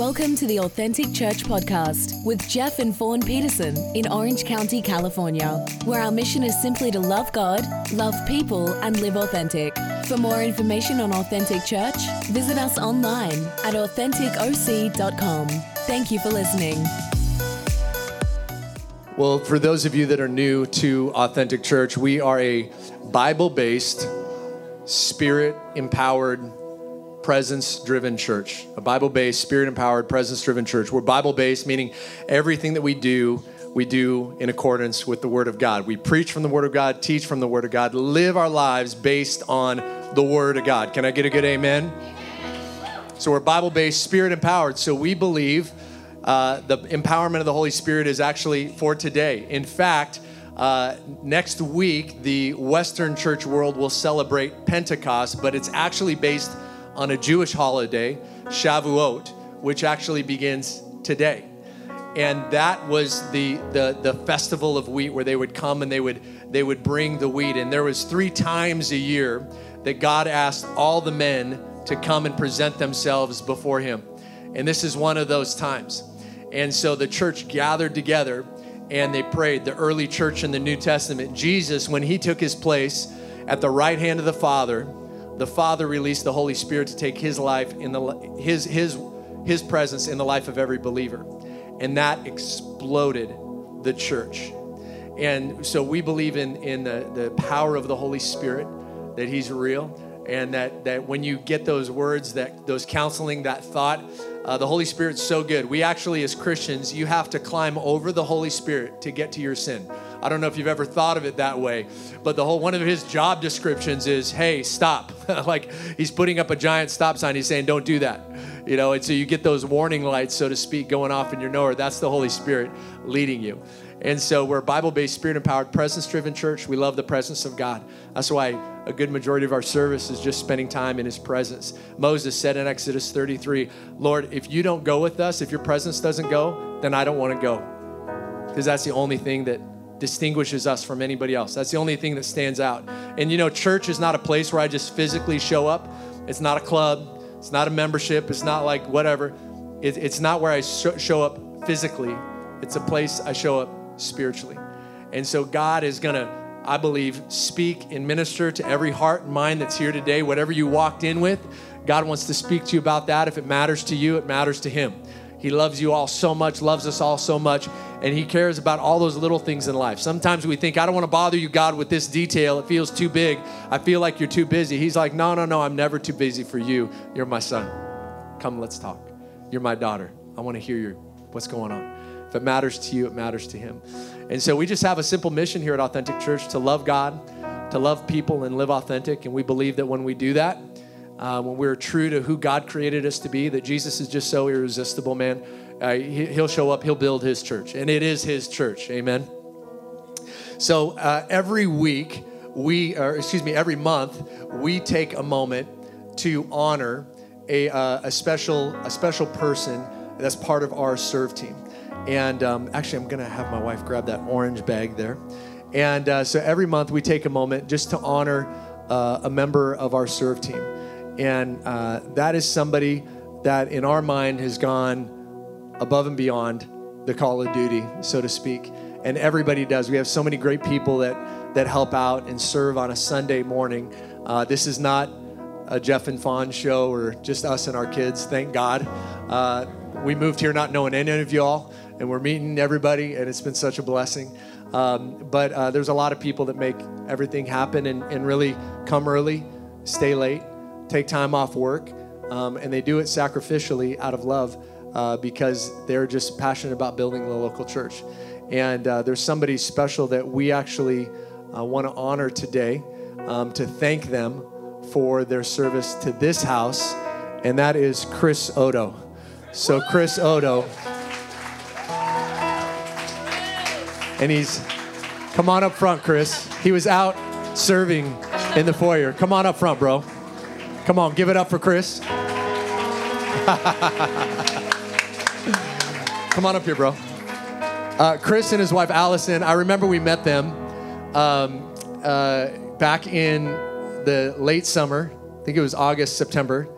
Welcome to the Authentic Church podcast with Jeff and Fawn Peterson in Orange County, California, where our mission is simply to love God, love people, and live authentic. For more information on Authentic Church, visit us online at AuthenticOC.com. Thank you for listening. Well, for those of you that are new to Authentic Church, we are a Bible-based, Spirit-empowered, presence-driven church. A Bible-based, Spirit-empowered, presence-driven church. We're Bible-based, meaning everything that we do in accordance with the Word of God. We preach from the Word of God, teach from the Word of God, live our lives based on the Word of God. Can I get a good amen? So we're Bible-based, Spirit-empowered. So we believe the empowerment of the Holy Spirit is actually for today. In fact, next week, the Western church world will celebrate Pentecost, but it's actually based on a Jewish holiday, Shavuot, which actually begins today. And that was the festival of wheat, where they would come and they would bring the wheat. And there was 3 times a year that God asked all the men to come and present themselves before him. And this is one of those times. And so the church gathered together and they prayed. The early church in the New Testament, Jesus, when he took his place at the right hand of the Father released the Holy Spirit to take his life in the his presence in the life of every believer. And that exploded the church. And so we believe in the power of the Holy Spirit, that he's real, and that when you get those words, that those counseling, that thought, the Holy Spirit's so good. We actually, as Christians, you have to climb over the Holy Spirit to get to your sin. I don't know if you've ever thought of it that way, but the whole one of his job descriptions is, hey, stop. Like, he's putting up a giant stop sign. He's saying, don't do that. You know, and so you get those warning lights, so to speak, going off in your nowhere. That's the Holy Spirit leading you. And so we're a Bible-based, Spirit-empowered, presence-driven church. We love the presence of God. That's why a good majority of our service is just spending time in his presence. Moses said in Exodus 33, Lord, if you don't go with us, if your presence doesn't go, then I don't want to go. Because that's the only thing that distinguishes us from anybody else. That's the only thing that stands out. And you know, church is not a place where I just physically show up. It's not a club. It's not a membership. It's not like whatever. It's not where I show up physically. It's a place I show up spiritually. And so God is going to, I believe, speak and minister to every heart and mind that's here today. Whatever you walked in with, God wants to speak to you about that. If it matters to you, it matters to him. He loves you all so much, loves us all so much, and he cares about all those little things in life. Sometimes we think, I don't want to bother you, God, with this detail. It feels too big. I feel like you're too busy. He's like, no, I'm never too busy for you. You're my son. Come, let's talk. You're my daughter. I want to hear what's going on. If it matters to you, it matters to him. And so we just have a simple mission here at Authentic Church to love God, to love people, and live authentic. And we believe that when we do that, when we're true to who God created us to be, that Jesus is just so irresistible, man. He'll show up. He'll build his church. And it is his church. Amen. So every month, we take a moment to honor a special person that's part of our serve team. And actually, I'm going to have my wife grab that orange bag there. And so every month we take a moment just to honor a member of our serve team. And that is somebody that in our mind has gone above and beyond the call of duty, so to speak. And everybody does. We have so many great people that help out and serve on a Sunday morning. This is not a Jeff and Fawn show or just us and our kids, thank God. We moved here not knowing any of y'all, and we're meeting everybody, and it's been such a blessing. But there's a lot of people that make everything happen and really come early, stay late, take time off work, and they do it sacrificially out of love because they're just passionate about building the local church. And there's somebody special that we actually want to honor today to thank them for their service to this house, and that is Chris Odo. So Chris Odo, and come on up front, Chris. He was out serving in the foyer. Come on up front, bro. Come on, give it up for Chris. Come on up here, bro. Chris and his wife, Allison, I remember we met them back in the late summer. I think it was August, September.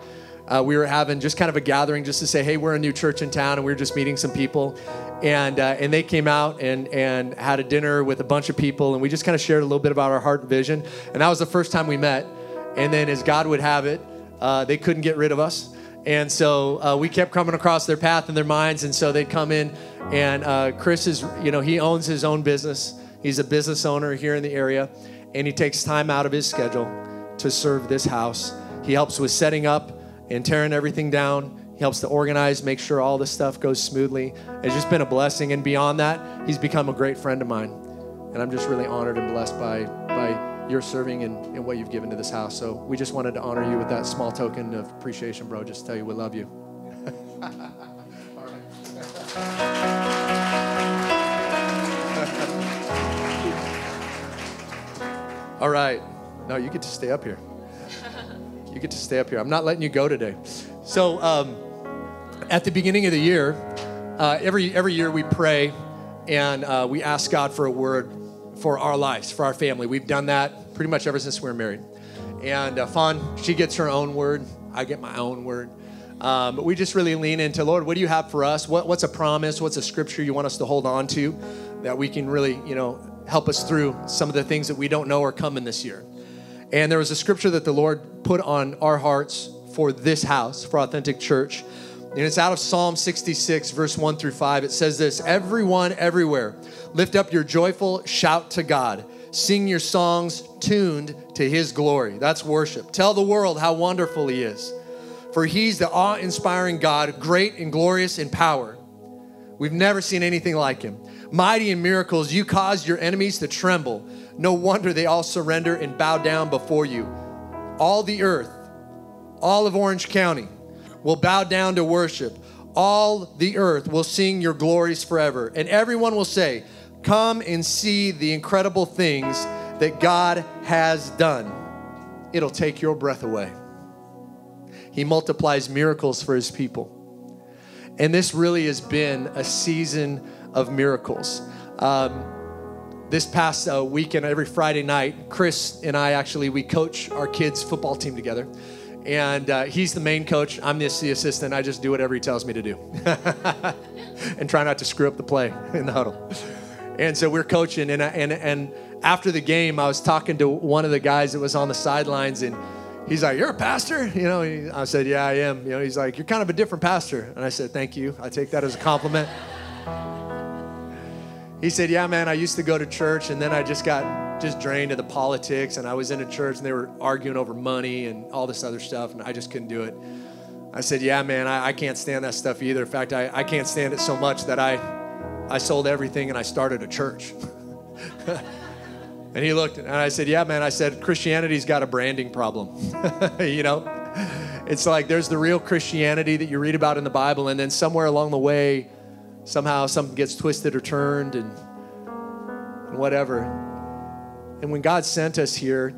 we were having just kind of a gathering just to say, hey, we're a new church in town, and we were just meeting some people. And they came out and had a dinner with a bunch of people, and we just kind of shared a little bit about our heart and vision. And that was the first time we met. And then as God would have it, they couldn't get rid of us. And so we kept coming across their path and their minds. And so they'd come in, and Chris is, you know, he owns his own business. He's a business owner here in the area, and he takes time out of his schedule to serve this house. He helps with setting up and tearing everything down. He helps to organize, make sure all this stuff goes smoothly. It's just been a blessing. And beyond that, he's become a great friend of mine. And I'm just really honored and blessed by your serving and what you've given to this house. So we just wanted to honor you with that small token of appreciation, bro. Just tell you we love you. All right. All right. No, you get to stay up here. You get to stay up here. I'm not letting you go today. So at the beginning of the year, every year we pray and we ask God for a word for our lives, for our family. We've done that pretty much ever since we were married. And Fawn, she gets her own word. I get my own word. But we just really lean into, Lord, what do you have for us? What's a promise? What's a scripture you want us to hold on to that we can really, you know, help us through some of the things that we don't know are coming this year? And there was a scripture that the Lord put on our hearts for this house, for Authentic Church. And it's out of Psalm 66, verse 1-5. It says this: everyone, everywhere, lift up your joyful shout to God. Sing your songs tuned to his glory. That's worship. Tell the world how wonderful he is. For he's the awe-inspiring God, great and glorious in power. We've never seen anything like him. Mighty in miracles, you caused your enemies to tremble. No wonder they all surrender and bow down before you. All the earth, all of Orange County will bow down to worship. All the earth will sing your glories forever. And everyone will say, come and see the incredible things that God has done. It'll take your breath away. He multiplies miracles for his people. And this really has been a season of miracles. This past weekend, every Friday night, Chris and I we coach our kids' football team together. And he's the main coach. I'm the assistant. I just do whatever he tells me to do. And try not to screw up the play in the huddle. And so we're coaching. And after the game, I was talking to one of the guys that was on the sidelines. And he's like, you're a pastor? You know, I said, yeah, I am. You know, he's like, you're kind of a different pastor. And I said, thank you. I take that as a compliment. He said, yeah, man, I used to go to church, and then I just got drained of the politics, and I was in a church, and they were arguing over money and all this other stuff, and I just couldn't do it. I said, yeah, man, I can't stand that stuff either. In fact, I can't stand it so much that I sold everything, and I started a church. And he looked, and I said, yeah, man, Christianity's got a branding problem, you know? It's like there's the real Christianity that you read about in the Bible, and then somewhere along the way, somehow something gets twisted or turned and whatever. And when God sent us here,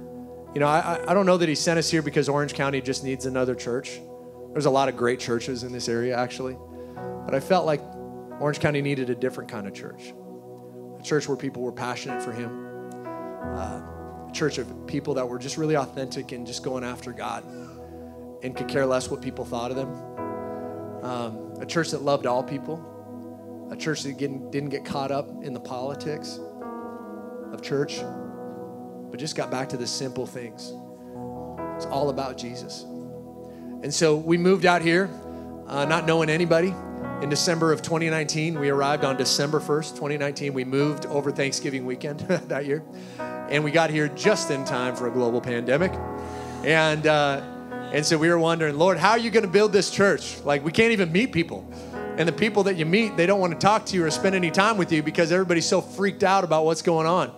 you know, I don't know that he sent us here because Orange County just needs another church. There's a lot of great churches in this area, actually. But I felt like Orange County needed a different kind of church. A church where people were passionate for him. A church of people that were just really authentic and just going after God and could care less what people thought of them. A church that loved all people. A church that didn't get caught up in the politics of church, but just got back to the simple things. It's all about Jesus. And so we moved out here, not knowing anybody. In December of 2019, we arrived on December 1st, 2019. We moved over Thanksgiving weekend that year. And we got here just in time for a global pandemic. And so we were wondering, Lord, how are you going to build this church? Like, we can't even meet people. And the people that you meet, they don't want to talk to you or spend any time with you because everybody's so freaked out about what's going on.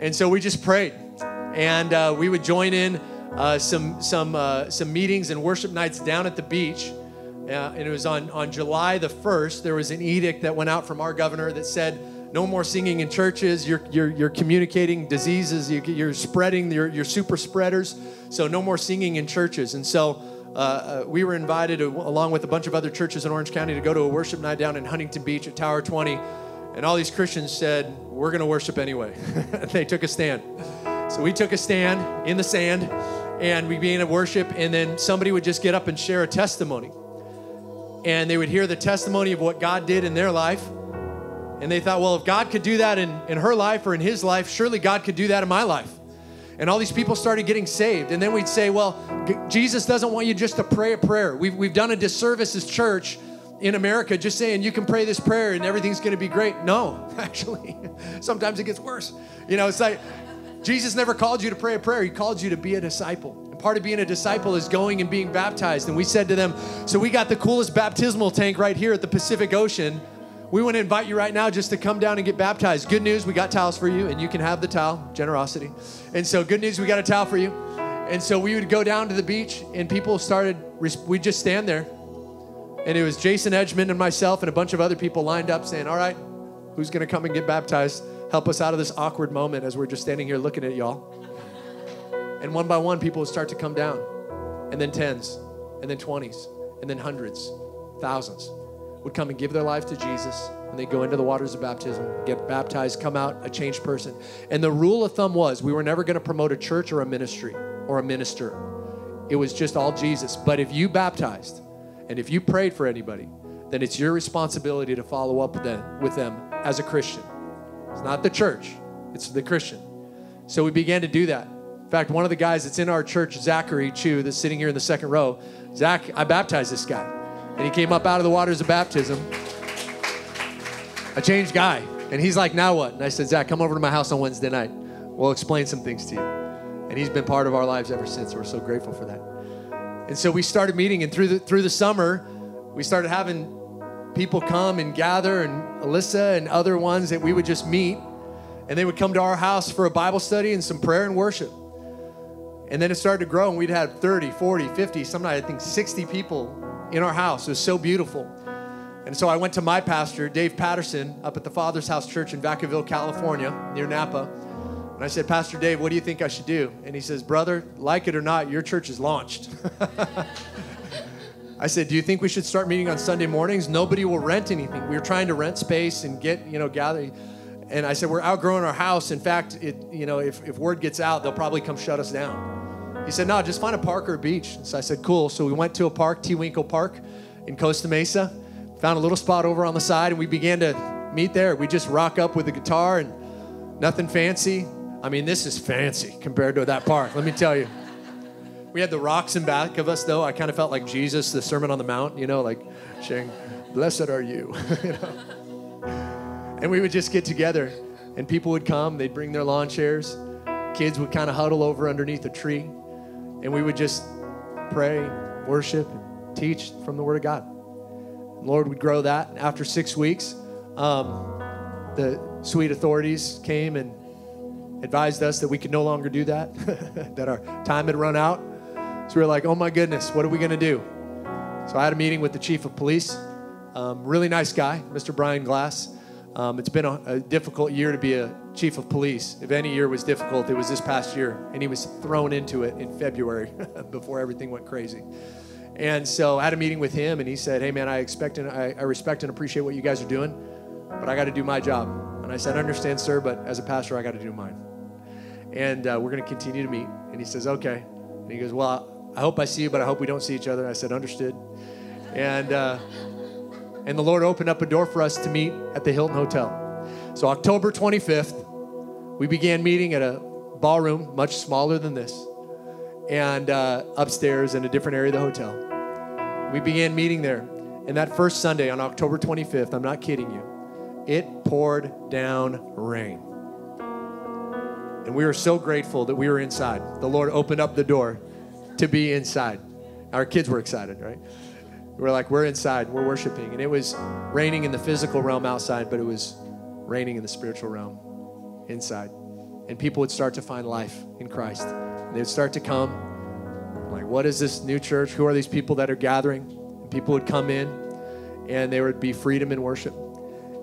And so we just prayed. And we would join in some meetings and worship nights down at the beach. And it was on July the 1st, there was an edict that went out from our governor that said, no more singing in churches. You're communicating diseases. You're spreading. You're super spreaders. So no more singing in churches. And so we were invited, along with a bunch of other churches in Orange County, to go to a worship night down in Huntington Beach at Tower 20. And all these Christians said, we're going to worship anyway. They took a stand. So we took a stand in the sand. and we began to worship, and then somebody would just get up and share a testimony. And they would hear the testimony of what God did in their life. And they thought, well, if God could do that in her life or in his life, surely God could do that in my life. And all these people started getting saved. And then we'd say, well, Jesus doesn't want you just to pray a prayer. We've done a disservice as church in America just saying you can pray this prayer and everything's going to be great. No, actually, sometimes it gets worse. You know, it's like Jesus never called you to pray a prayer. He called you to be a disciple. Part of being a disciple is going and being baptized. And we said to them, so we got the coolest baptismal tank right here at the Pacific Ocean. We want to invite you right now just to come down and get baptized. Good news, we got towels for you, and you can have the towel, generosity. And so good news, we got a towel for you. And so we would go down to the beach, and people started, we'd just stand there. And it was Jason Edgman and myself and a bunch of other people lined up saying, all right, who's going to come and get baptized? Help us out of this awkward moment as we're just standing here looking at y'all. And one by one, people would start to come down, and then tens, and then 20s, and then hundreds, thousands would come and give their life to Jesus, and they'd go into the waters of baptism, get baptized, come out a changed person. And the rule of thumb was we were never going to promote a church or a ministry or a minister. It was just all Jesus. But if you baptized and if you prayed for anybody, then it's your responsibility to follow up with them as a Christian. It's not the church. It's the Christian. So we began to do that. In fact, one of the guys that's in our church, Zachary Chu, that's sitting here in the second row, Zach, I baptized this guy. And he came up out of the waters of baptism, a changed guy. And he's like, now what? And I said, Zach, come over to my house on Wednesday night. We'll explain some things to you. And he's been part of our lives ever since. We're so grateful for that. And so we started meeting, and through the summer, we started having people come and gather, and Alyssa and other ones that we would just meet. And they would come to our house for a Bible study and some prayer and worship. And then it started to grow, and we'd have 30, 40, 50, sometimes I think 60 people in our house. It was so beautiful. And so I went to my pastor, Dave Patterson, up at the Father's House Church in Vacaville, California, near Napa. And I said, Pastor Dave, what do you think I should do? And he says, brother, like it or not, your church is launched. I said, do you think we should start meeting on Sunday mornings? Nobody will rent anything. We were trying to rent space and get, gather. And I said, we're outgrowing our house. In fact, if word gets out, they'll probably come shut us down. He said, no, just find a park or a beach. So I said, cool. So we went to a park, TeWinkle Park in Costa Mesa, found a little spot over on the side, and we began to meet there. We just rock up with a guitar and nothing fancy. I mean, this is fancy compared to that park, let me tell you. We had the rocks in back of us, though. I kind of felt like Jesus, the Sermon on the Mount, saying, blessed are you. And we would just get together, and people would come. They'd bring their lawn chairs. Kids would kind of huddle over underneath a tree. And we would just pray, worship, and teach from the Word of God. The Lord would grow that. And after 6 weeks, the sweet authorities came and advised us that we could no longer do that, that our time had run out. So we were like, oh my goodness, what are we going to do? So I had a meeting with the chief of police, really nice guy, Mr. Brian Glass. It's been a difficult year to be a chief of police. If any year was difficult, it was this past year. And he was thrown into it in February before everything went crazy. And so I had a meeting with him, and he said, hey, man, I respect and appreciate what you guys are doing, but I got to do my job. And I said, I understand, sir, but as a pastor, I got to do mine. And we're going to continue to meet. And he says, okay. And he goes, well, I hope I see you, but I hope we don't see each other. And I said, understood. And the Lord opened up a door for us to meet at the Hilton Hotel. So October 25th, we began meeting at a ballroom much smaller than this, and upstairs in a different area of the hotel. We began meeting there. And that first Sunday on October 25th, I'm not kidding you, it poured down rain. And we were so grateful that we were inside. The Lord opened up the door to be inside. Our kids were excited, right? We're like, we're inside, we're worshiping. And it was raining in the physical realm outside, but it was raining in the spiritual realm inside. And people would start to find life in Christ. And they would start to come. I'm like, what is this new church? Who are these people that are gathering? And people would come in, and there would be freedom in worship.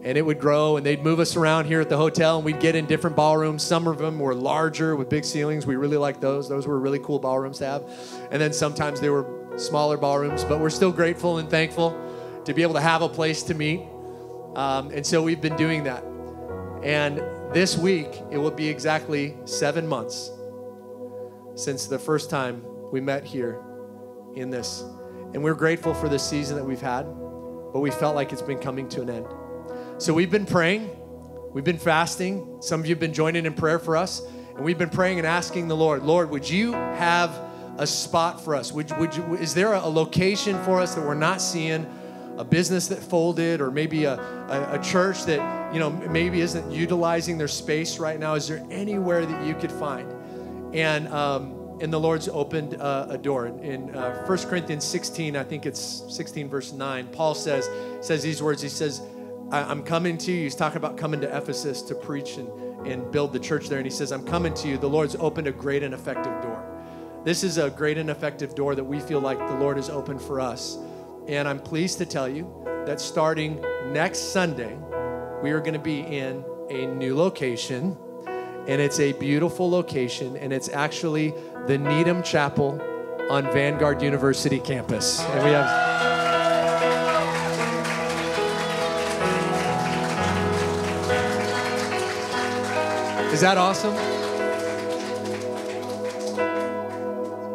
And it would grow, and they'd move us around here at the hotel, and we'd get in different ballrooms. Some of them were larger with big ceilings. We really liked those. Those were really cool ballrooms to have. And then sometimes they were smaller ballrooms, but we're still grateful and thankful to be able to have a place to meet. And so we've been doing that. And this week, it will be exactly 7 months since the first time we met here in this. And we're grateful for this season that we've had, but we felt like it's been coming to an end. So we've been praying. We've been fasting. Some of you have been joining in prayer for us. And we've been praying and asking the Lord, Lord, would you have a spot for us? Would you, is there a location for us that we're not seeing? A business that folded, or maybe a church that, you know, maybe isn't utilizing their space right now. Is there anywhere that you could find? And the Lord's opened a door. In 1 Corinthians 16, I think it's 16 verse 9, Paul says these words. He says, I'm coming to you. He's talking about coming to Ephesus to preach and build the church there. And he says, I'm coming to you. The Lord's opened a great and effective door. This is a great and effective door that we feel like the Lord has opened for us. And I'm pleased to tell you that starting next Sunday, we are going to be in a new location. And it's a beautiful location. And it's actually the Needham Chapel on Vanguard University campus. And we have... Is that awesome?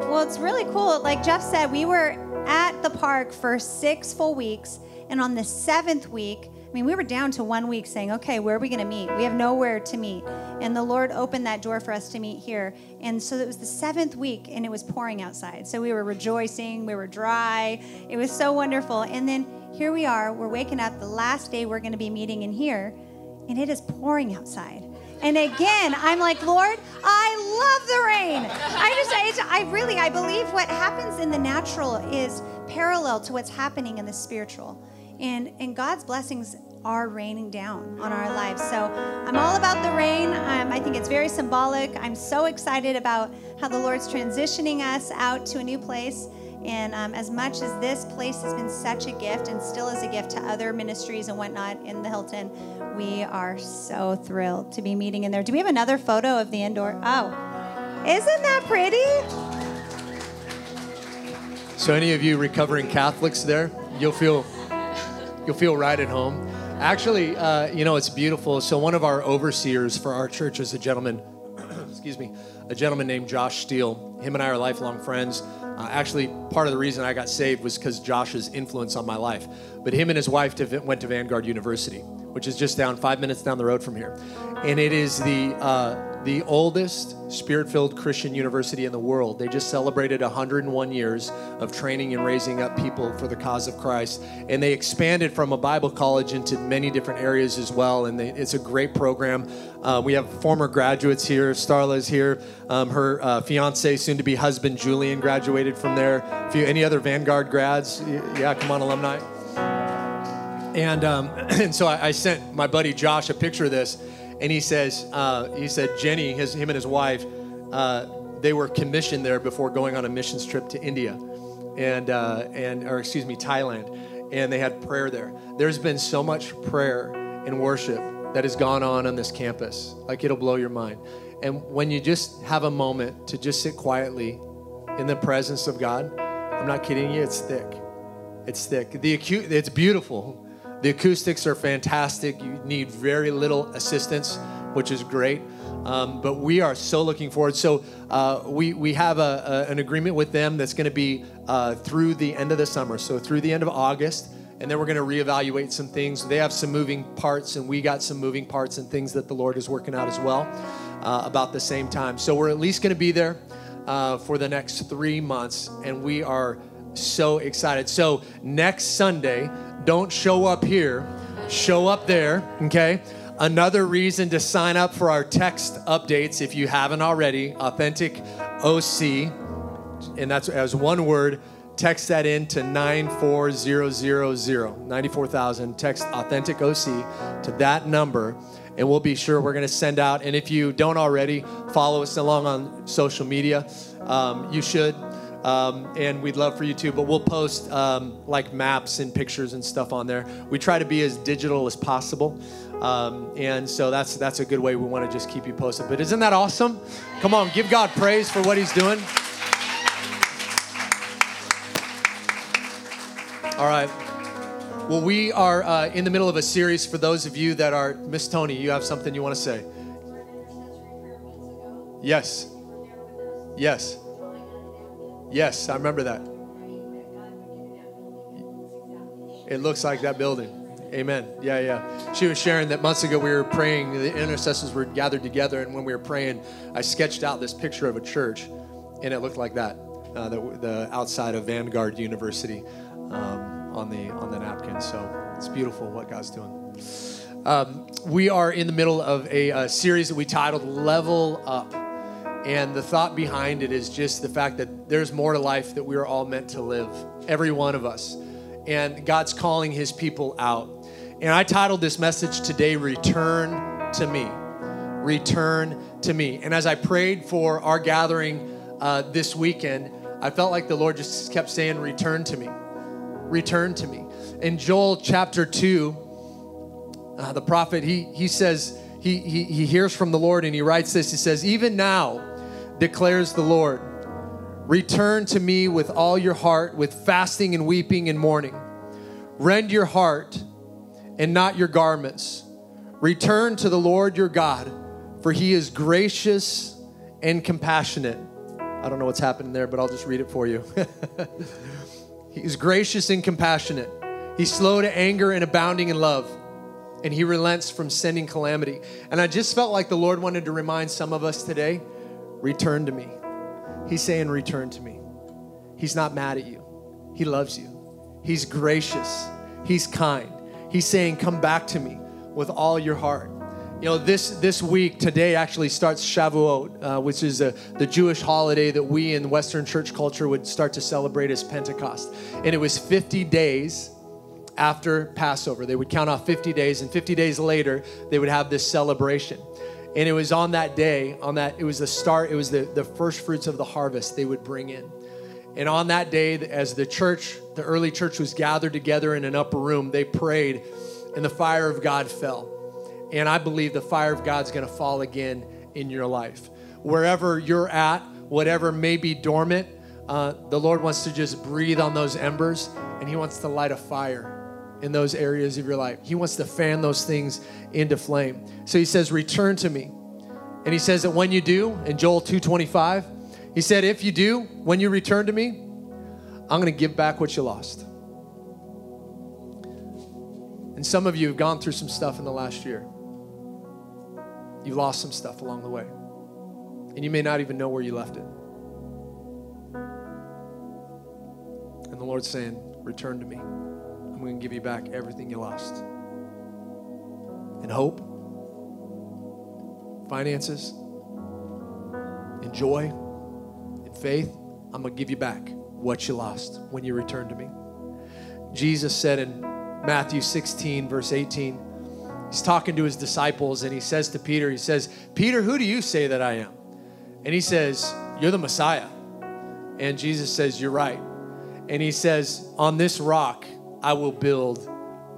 Well, it's really cool. Like Jeff said, we were at the park for 6 full weeks. And on the 7th week, I mean, we were down to 1 week saying, okay, where are we going to meet? We have nowhere to meet. And the Lord opened that door for us to meet here. And so it was the 7th week, and it was pouring outside. So we were rejoicing. We were dry. It was so wonderful. And then here we are. We're waking up. The last day we're going to be meeting in here, and it is pouring outside. And again, I'm like, Lord, I love the rain. I believe what happens in the natural is parallel to what's happening in the spiritual. And God's blessings are raining down on our lives. So I'm all about the rain. I think it's very symbolic. I'm so excited about how the Lord's transitioning us out to a new place. And as much as this place has been such a gift and still is a gift to other ministries and whatnot in the Hilton, we are so thrilled to be meeting in there. Do we have another photo of the indoor? Oh, isn't that pretty? So any of you recovering Catholics there, you'll feel right at home. Actually, it's beautiful. So one of our overseers for our church is a gentleman, a gentleman named Josh Steele. Him and I are lifelong friends. Actually, part of the reason I got saved was because Josh's influence on my life. But him and his wife went to Vanguard University, which is just 5 minutes down the road from here. And it is the oldest spirit-filled Christian university in the world. They just celebrated 101 years of training and raising up people for the cause of Christ. And they expanded from a Bible college into many different areas as well. And it's a great program. We have former graduates here. Starla's here. Her fiance, soon-to-be husband, Julian, graduated from there. Any other Vanguard grads? Yeah, come on, alumni. And so I sent my buddy Josh a picture of this. And he said Jenny, him and his wife, they were commissioned there before going on a missions trip to India, or Thailand, and they had prayer there. There's been so much prayer and worship that has gone on this campus, like it'll blow your mind. And when you just have a moment to just sit quietly in the presence of God, I'm not kidding you, it's thick. It's thick. It's beautiful. The acoustics are fantastic. You need very little assistance, which is great. But we are so looking forward. So we have an agreement with them that's going to be through the end of the summer, so through the end of August. And then we're going to reevaluate some things. They have some moving parts, and we got some moving parts and things that the Lord is working out as well about the same time. So we're at least going to be there for the next 3 months, and we are so excited. So next Sunday... Don't show up here, show up there, okay? Another reason to sign up for our text updates, if you haven't already, Authentic OC, and that's as one word, text that in to 94000, 94,000, text Authentic OC to that number, and we'll be sure we're gonna send out, and if you don't already, follow us along on social media, you should. And we'd love for you to, but we'll post maps and pictures and stuff on there. We try to be as digital as possible. And so that's a good way. We want to just keep you posted. But isn't that awesome? Come on, give God praise for what he's doing. All right. Well, we are in the middle of a series for those of you that are, Miss Tony, you have something you want to say? Yes. Yes. Yes, I remember that. It looks like that building. Amen. Yeah, yeah. She was sharing that months ago we were praying, the intercessors were gathered together, and when we were praying, I sketched out this picture of a church, and it looked like that, the outside of Vanguard University on the napkin. So it's beautiful what God's doing. We are in the middle of a series that we titled Level Up, and the thought behind it is just the fact that there's more to life that we are all meant to live, every one of us, and God's calling his people out. And I titled this message today, Return to Me. Return to Me. And as I prayed for our gathering this weekend, I felt like the Lord just kept saying, return to me. Return to me. In Joel chapter 2, the prophet, he says, he hears from the Lord and he writes this. He says, even now declares the Lord, return to me with all your heart, with fasting and weeping and mourning. Rend your heart and not your garments. Return to the Lord your God, for he is gracious and compassionate. I don't know what's happening there, but I'll just read it for you. He is gracious and compassionate. He's slow to anger and abounding in love, and he relents from sending calamity. And I just felt like the Lord wanted to remind some of us today, return to me. He's saying, return to me. He's not mad at you. He loves you. He's gracious. He's kind. He's saying, come back to me with all your heart. You know, this week, today actually starts Shavuot, which is the Jewish holiday that we in Western church culture would start to celebrate as Pentecost. And it was 50 days after Passover. They would count off 50 days, and 50 days later, they would have this celebration. And it was on that day, it was the start, it was the first fruits of the harvest they would bring in. And on that day, as the early church was gathered together in an upper room, they prayed and the fire of God fell. And I believe the fire of God's going to fall again in your life. Wherever you're at, whatever may be dormant, the Lord wants to just breathe on those embers, and he wants to light a fire in those areas of your life. He wants to fan those things into flame. So he says, return to me. And he says that when you do, in Joel 2:25, he said, if you do, when you return to me, I'm going to give back what you lost. And some of you have gone through some stuff in the last year. You've lost some stuff along the way. And you may not even know where you left it. And the Lord's saying, return to me. I'm going to give you back everything you lost. And hope, finances, and joy, and faith, I'm going to give you back what you lost when you return to me. Jesus said in Matthew 16, verse 18, he's talking to his disciples, and he says to Peter, he says, Peter, who do you say that I am? And he says, you're the Messiah. And Jesus says, you're right. And he says, on this rock, I will build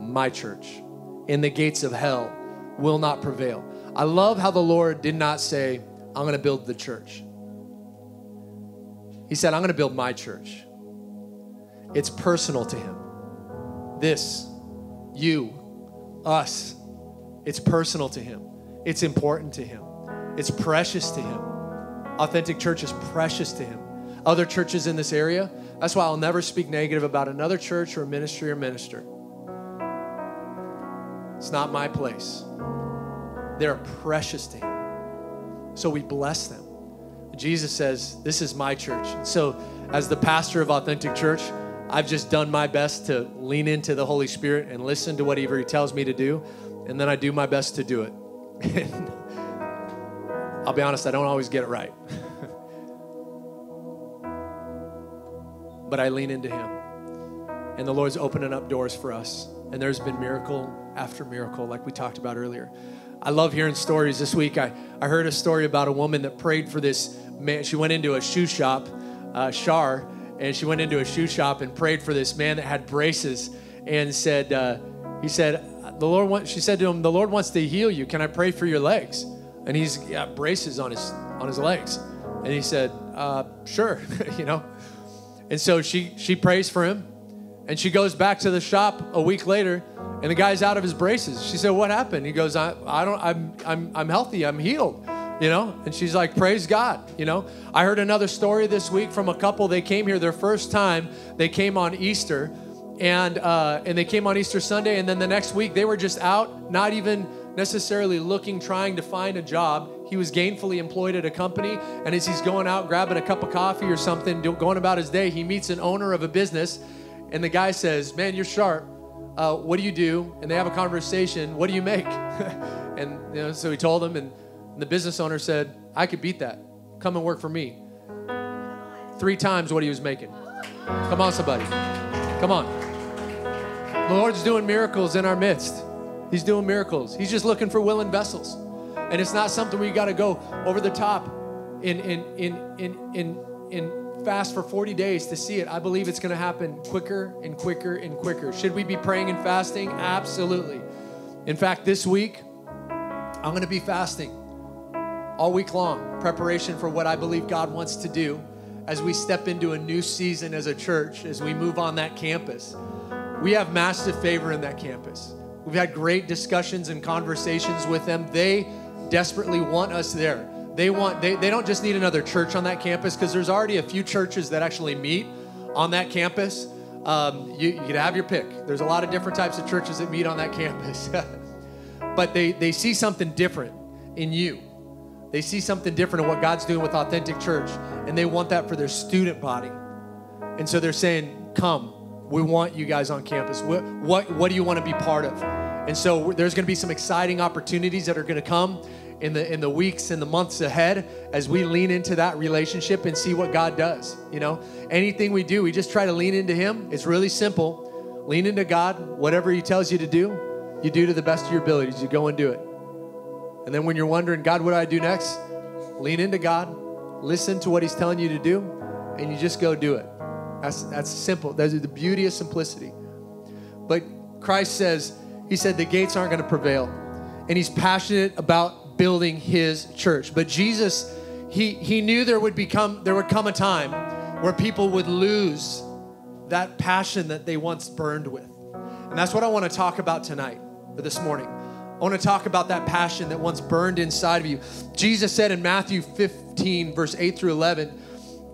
my church, and the gates of hell will not prevail. I love how the Lord did not say, I'm going to build the church. He said, I'm going to build my church. It's personal to him. This, you, us, it's personal to him. It's important to him. It's precious to him. Authentic Church is precious to him. Other churches in this area, that's why I'll never speak negative about another church or ministry or minister. It's not my place. They're precious to him. So we bless them. Jesus says, this is my church. And so as the pastor of Authentic Church, I've just done my best to lean into the Holy Spirit and listen to whatever he tells me to do, and then I do my best to do it. I'll be honest, I don't always get it right. But I lean into him, and the Lord's opening up doors for us, and there's been miracle after miracle, like we talked about earlier. I love hearing stories. This week I heard a story about a woman that prayed for this man. She went into a shoe shop, and she went into a shoe shop and prayed for this man that had braces, and said, he said, she said to him, the Lord wants to heal you. Can I pray for your legs? And he's got braces on his legs. And he said, sure, you know. And so she prays for him, and she goes back to the shop a week later, and the guy's out of his braces. She said, what happened? He goes, I'm healthy. I'm healed. you know? And she's like, praise God, you know? I heard another story this week from a couple. They came here their first time. They came on Easter, and they came on Easter Sunday, and then the next week they were just out, not even necessarily looking, trying to find a job. He was gainfully employed at a company, and as he's going out, grabbing a cup of coffee or something, going about his day, he meets an owner of a business, and the guy says, man, you're sharp. What do you do? And they have a conversation. What do you make? And you know, so he told him, and the business owner said, I could beat that. Come and work for me. 3 times what he was making. Come on, somebody. Come on. The Lord's doing miracles in our midst. He's doing miracles. He's just looking for willing vessels. And it's not something where you got to go over the top in fast for 40 days to see it. I believe it's going to happen quicker and quicker and quicker. Should we be praying and fasting? Absolutely. In fact, this week, I'm going to be fasting all week long, preparation for what I believe God wants to do as we step into a new season as a church, as we move on that campus. We have massive favor in that campus. We've had great discussions and conversations with them. They desperately want us there. They don't just need another church on that campus, because there's already a few churches that actually meet on that campus. You could have your pick. There's a lot of different types of churches that meet on that campus. But they see something different in you. They see something different in what God's doing with Authentic Church, and they want that for their student body. And so they're saying, come. We want you guys on campus. What do you want to be part of? And so there's going to be some exciting opportunities that are going to come in the weeks and the months ahead as we lean into that relationship and see what God does. You know, anything we do, we just try to lean into Him. It's really simple. Lean into God. Whatever He tells you to do, you do to the best of your abilities. You go and do it. And then when you're wondering, God, what do I do next? Lean into God. Listen to what He's telling you to do, and you just go do it. That's simple. That's the beauty of simplicity. But Christ says, He said the gates aren't going to prevail. And He's passionate about building His church. But Jesus, He knew there would come a time where people would lose that passion that they once burned with. And that's what I want to talk about tonight, or this morning. I want to talk about that passion that once burned inside of you. Jesus said in Matthew 15, verse 8 through 11,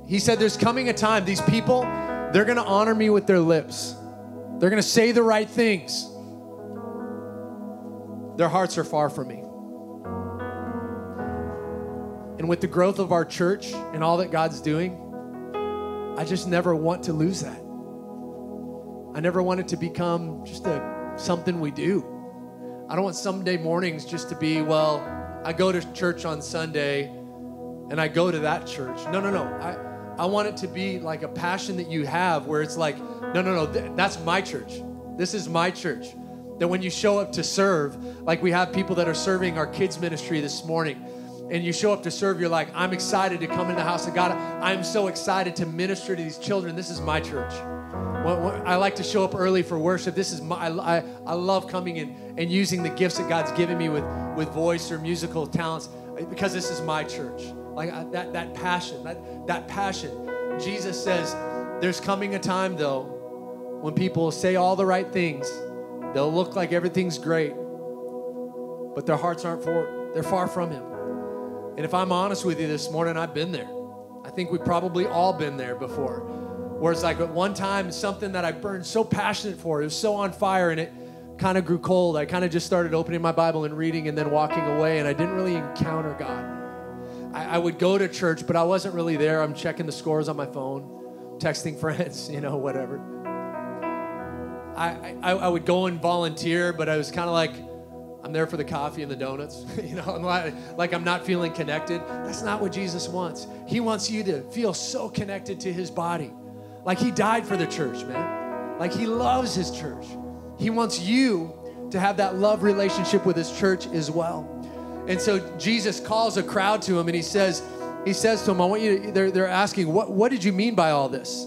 He said, there's coming a time, these people, they're going to honor me with their lips. They're going to say the right things. Their hearts are far from me. And with the growth of our church and all that God's doing, I just never want to lose that. I never want it to become just something we do. I don't want Sunday mornings just to be, well, I go to church on Sunday and I go to that church. No. I want it to be like a passion that you have where it's like, that's my church. This is my church. That when you show up to serve, like we have people that are serving our kids ministry this morning, and you show up to serve, you're like, I'm excited to come in the house of God. I'm so excited to minister to these children. This is my church. I like to show up early for worship. This is I love coming in and using the gifts that God's given me with voice or musical talents, because this is my church. Like that passion. Jesus says, there's coming a time, though, when people say all the right things. They'll look like everything's great, but their hearts aren't for it. They're far from Him. And if I'm honest with you this morning, I've been there. I think we've probably all been there before, where it's like at one time, something that I burned so passionate for, it was so on fire, and it kind of grew cold. I kind of just started opening my Bible and reading and then walking away, and I didn't really encounter God. I would go to church, but I wasn't really there. I'm checking the scores on my phone, texting friends, whatever. I would go and volunteer, but I was kind of like, I'm there for the coffee and the donuts. I'm not feeling connected. That's not what Jesus wants. He wants you to feel so connected to His body. Like He died for the church, man. Like He loves His church. He wants you to have that love relationship with His church as well. And so Jesus calls a crowd to Him, and He says to them, I want you to, they're asking, what did you mean by all this?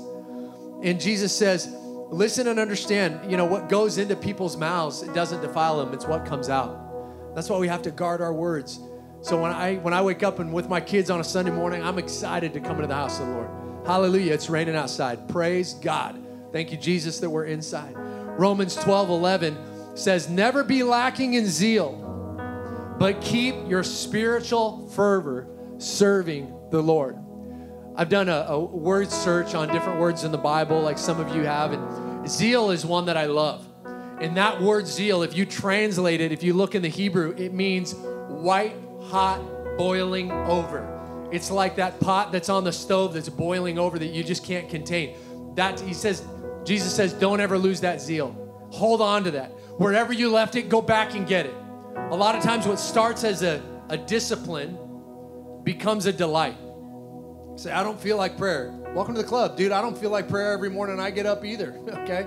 And Jesus says, listen and understand, what goes into people's mouths, it doesn't defile them, it's what comes out. That's why we have to guard our words. So when I wake up and with my kids on a Sunday morning, I'm excited to come into the house of the Lord. Hallelujah, it's raining outside. Praise God. Thank you, Jesus, that we're inside. Romans 12:11 says, never be lacking in zeal, But keep your spiritual fervor serving the Lord. I've done a word search on different words in the Bible, like some of you have, and zeal is one that I love. And that word zeal, if you translate it, if you look in the Hebrew, it means white hot boiling over. It's like that pot that's on the stove that's boiling over that you just can't contain. That he says, Jesus says, don't ever lose that zeal. Hold on to that. Wherever you left it, go back and get it. A lot of times what starts as a discipline becomes a delight. Say, I don't feel like prayer. Welcome to the club, dude. I don't feel like prayer every morning I get up either, okay?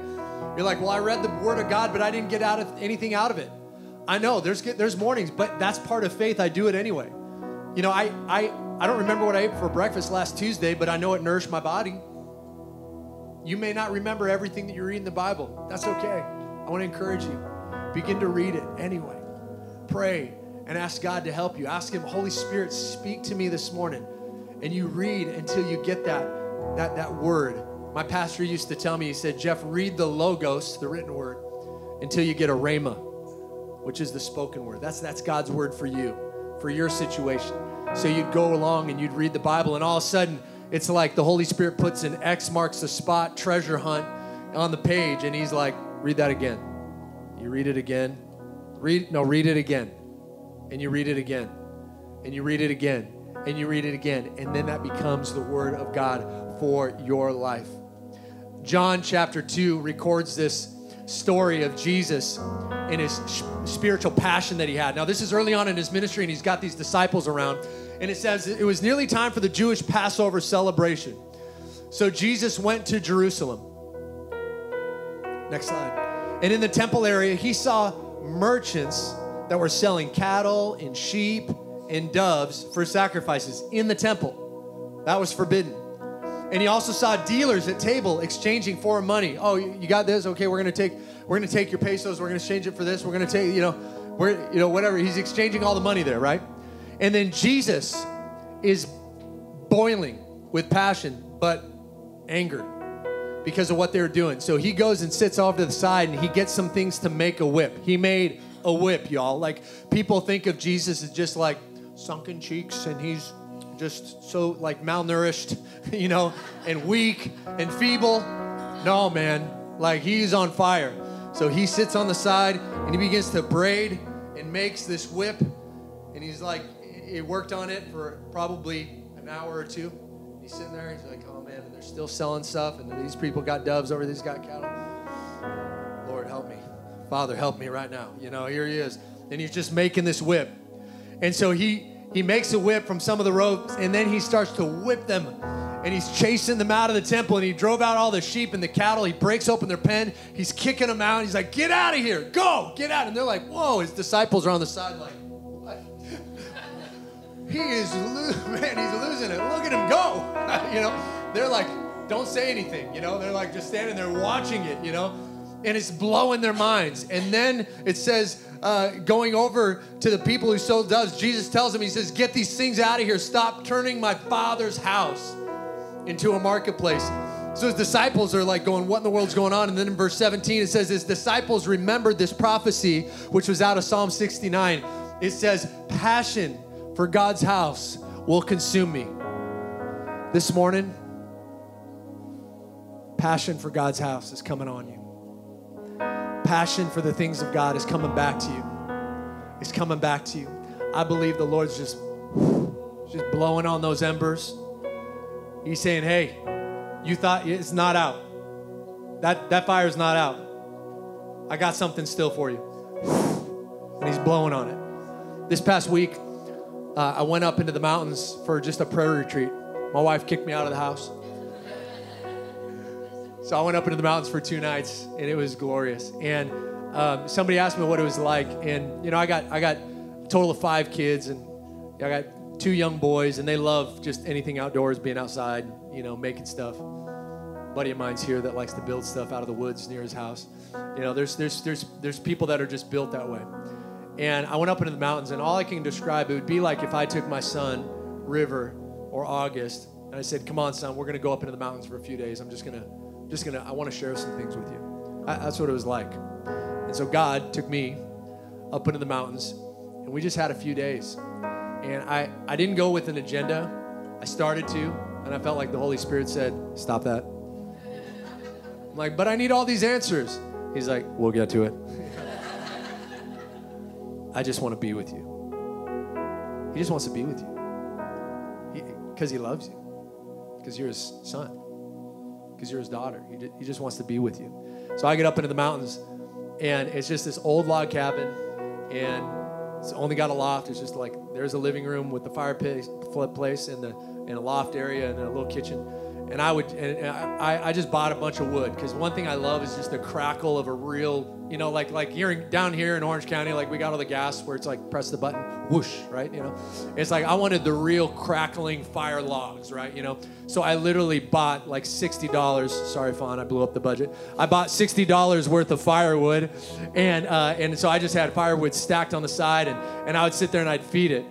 You're like, well, I read the Word of God, but I didn't get out of anything out of it. I know, there's mornings, but that's part of faith. I do it anyway. You know, I don't remember what I ate for breakfast last Tuesday, but I know it nourished my body. You may not remember everything that you read in the Bible. That's okay. I want to encourage you. Begin to read it anyway. Pray and ask God to help you. Ask Him, Holy Spirit, speak to me this morning. And you read until you get that word. My pastor used to tell me, he said, Jeff, read the Logos, the written word, until you get a Rhema, which is the spoken word. That's God's word for you, for your situation. So you'd go along and you'd read the Bible, and all of a sudden, it's like the Holy Spirit puts an X marks the spot treasure hunt on the page, and He's like, read that again. You read it again. Read it again. And you read it again. And you read it again. And you read it again. And then that becomes the Word of God for your life. John chapter 2 records this story of Jesus and His spiritual passion that He had. Now, this is early on in His ministry, and He's got these disciples around. And it says, it was nearly time for the Jewish Passover celebration. So Jesus went to Jerusalem. Next slide. And in the temple area, He saw merchants that were selling cattle and sheep and doves for sacrifices in the temple. That was forbidden. And He also saw dealers at table exchanging foreign money. Oh, you got this? Okay, we're gonna take your pesos. We're gonna exchange it for this. We're gonna take, whatever. He's exchanging all the money there, right? And then Jesus is boiling with passion, but anger because of what they were doing. So He goes and sits off to the side, and He gets some things to make a whip. He made a whip, y'all. Like, people think of Jesus as just like sunken cheeks, and He's just so like malnourished, and weak and feeble. No, man, like He's on fire. So He sits on the side and He begins to braid and makes this whip. And He's like, He worked on it for probably an hour or two. And He's sitting there. He's like, oh man, and they're still selling stuff. And these people got doves over, these got cattle. Lord, help me. Father, help me right now. Here He is. And He's just making this whip. And so He makes a whip from some of the ropes, and then He starts to whip them, and He's chasing them out of the temple, and He drove out all the sheep and the cattle. He breaks open their pen. He's kicking them out. He's like, get out of here. Go, get out. And they're like, whoa. His disciples are on the side like, what? He's losing it. Look at Him go. They're like, don't say anything. They're like just standing there watching it, and it's blowing their minds. And then it says, going over to the people who sold doves, Jesus tells them, He says, get these things out of here. Stop turning my Father's house into a marketplace. So His disciples are like going, what in the world's going on? And then in verse 17, it says, His disciples remembered this prophecy, which was out of Psalm 69. It says, passion for God's house will consume me. This morning, passion for God's house is coming on you. Passion for the things of God is coming back to you. It's coming back to you. I believe the Lord's just blowing on those embers. He's saying, hey, you thought it's not out. That fire's not out. I got something still for you. And He's blowing on it. This past week, I went up into the mountains for just a prayer retreat. My wife kicked me out of the house. So I went up into the mountains for 2 nights, and it was glorious. And somebody asked me what it was like, and I got a total of 5 kids, and I got 2 young boys, and they love just anything outdoors, being outside, making stuff. A buddy of mine's here that likes to build stuff out of the woods near his house. There's people that are just built that way. And I went up into the mountains, and all I can describe, it would be like if I took my son, River, or August, and I said, come on, son, we're going to go up into the mountains for a few days. I'm just gonna. I want to share some things with you. That's what it was like. And so God took me up into the mountains, And we just had a few days. And I didn't go with an agenda. I started to, and I felt like the Holy Spirit said, stop that. I'm like, but I need all these answers. He's like, we'll get to it. I just want to be with you. He just wants to be with you. Because he loves you. Because you're his son. Because you're his daughter. He just wants to be with you. So I get up into the mountains, and it's just this old log cabin, and it's only got a loft. It's just like there's a living room with the fireplace and a loft area and a little kitchen. And I just bought a bunch of wood, because one thing I love is just the crackle of a real, you know, like you're down here in Orange County, like we got all the gas where it's like press the button, whoosh, right? You know, it's like I wanted the real crackling fire logs, right? You know, so I literally bought like $60. Sorry, Fawn, I blew up the budget. I bought $60 worth of firewood, and so I just had firewood stacked on the side, and I would sit there and I'd feed it,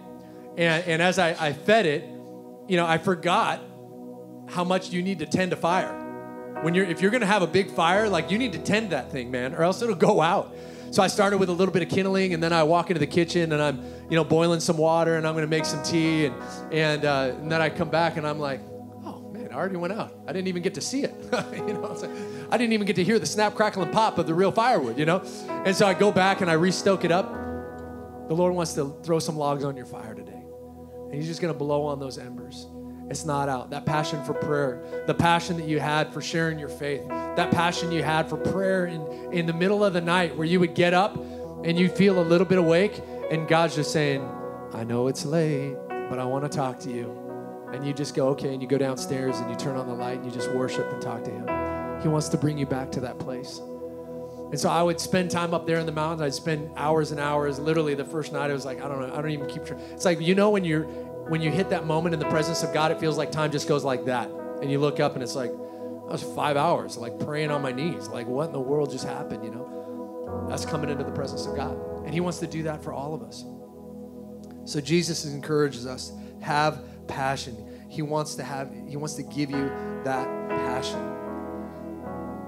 and as I fed it, you know, I forgot how much you need to tend a fire. If you're gonna have a big fire, like you need to tend that thing, man, or else it'll go out. So I started with a little bit of kindling, and then I walk into the kitchen and I'm, you know, boiling some water, and I'm gonna make some tea, and then I come back and I'm like, oh man, I already went out. I didn't even get to see it. You know, it's like, I didn't even get to hear the snap, crackle, and pop of the real firewood, you know? And so I go back and I restoke it up. The Lord wants to throw some logs on your fire today. And he's just gonna blow on those embers. It's not out. That passion for prayer, the passion that you had for sharing your faith, that passion you had for prayer in the middle of the night where you would get up and you feel a little bit awake and God's just saying, I know it's late, but I want to talk to you. And you just go, okay, and you go downstairs and you turn on the light and you just worship and talk to him. He wants to bring you back to that place. And so I would spend time up there in the mountains. I'd spend hours and hours. Literally the first night I was like, I don't know. I don't even keep track. It's like, you know, when you hit that moment in the presence of God, it feels like time just goes like that. And you look up and it's like, that was 5 hours, like praying on my knees. Like what in the world just happened, you know? That's coming into the presence of God. And he wants to do that for all of us. So Jesus encourages us, have passion. He wants to give you that passion.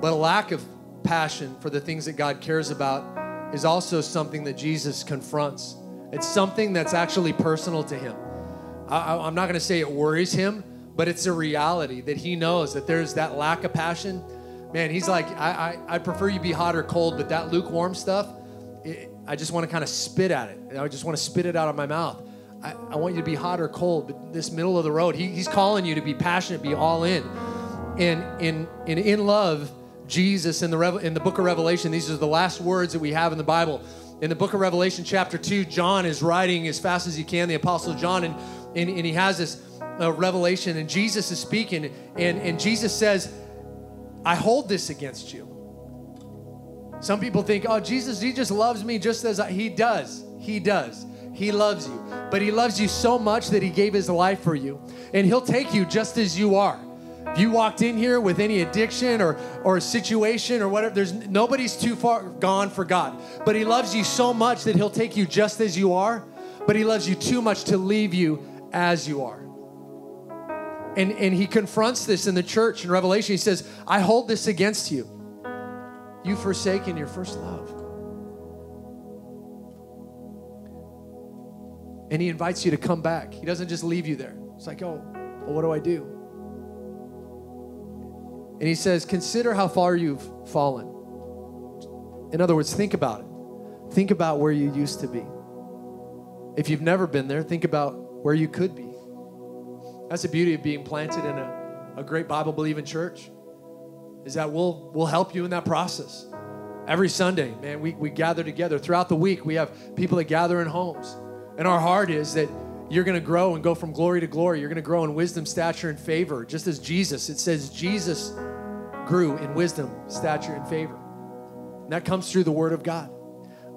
But a lack of passion for the things that God cares about is also something that Jesus confronts. It's something that's actually personal to him. I'm not going to say it worries him, but it's a reality that he knows that there's that lack of passion. Man, he's like, I prefer you be hot or cold, but that lukewarm stuff, I just want to kind of spit at it. I just want to spit it out of my mouth. I want you to be hot or cold, but this middle of the road, he's calling you to be passionate, be all in. And in love, Jesus, in the book of Revelation, these are the last words that we have in the Bible. In the book of Revelation, chapter 2, John is writing as fast as he can, the Apostle John, and he has this revelation, and Jesus is speaking, and Jesus says, I hold this against you. Some people think, oh, Jesus, he just loves me just as I... He does. He does. He loves you. But he loves you so much that he gave his life for you, and he'll take you just as you are. If you walked in here with any addiction or a situation or whatever, nobody's too far gone for God. But he loves you so much that he'll take you just as you are, but he loves you too much to leave you as you are. And he confronts this in the church in Revelation. He says, I hold this against you. You've forsaken your first love. And he invites you to come back. He doesn't just leave you there. It's like, oh, well, what do I do? And he says, consider how far you've fallen. In other words, think about it. Think about where you used to be. If you've never been there, think about where you could be. That's the beauty of being planted in a great Bible-believing church, is that we'll help you in that process. Every Sunday, man, we gather together. Throughout the week, we have people that gather in homes. And our heart is that you're going to grow and go from glory to glory. You're going to grow in wisdom, stature, and favor, just as Jesus. It says Jesus grew in wisdom, stature, and favor. And that comes through the Word of God.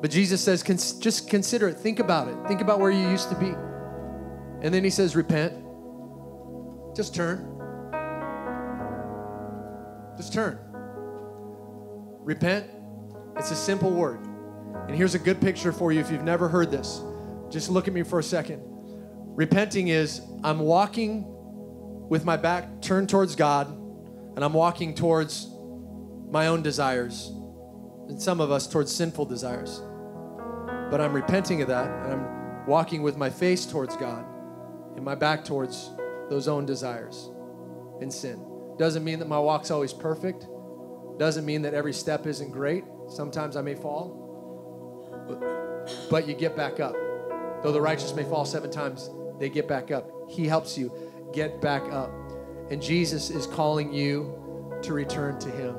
But Jesus says, just consider it. Think about it. Think about where you used to be. And then he says, repent. Just turn. Just turn. Repent. It's a simple word. And here's a good picture for you if you've never heard this. Just look at me for a second. Repenting is, I'm walking with my back turned towards God, and I'm walking towards my own desires, and some of us towards sinful desires. but I'm repenting of that, and I'm walking with my face towards God and my back towards those own desires and sin. Doesn't mean that my walk's always perfect. Doesn't mean that every step isn't great. Sometimes I may fall, but you get back up. Though the righteous may fall 7 times, they get back up. He helps you get back up. And Jesus is calling you to return to him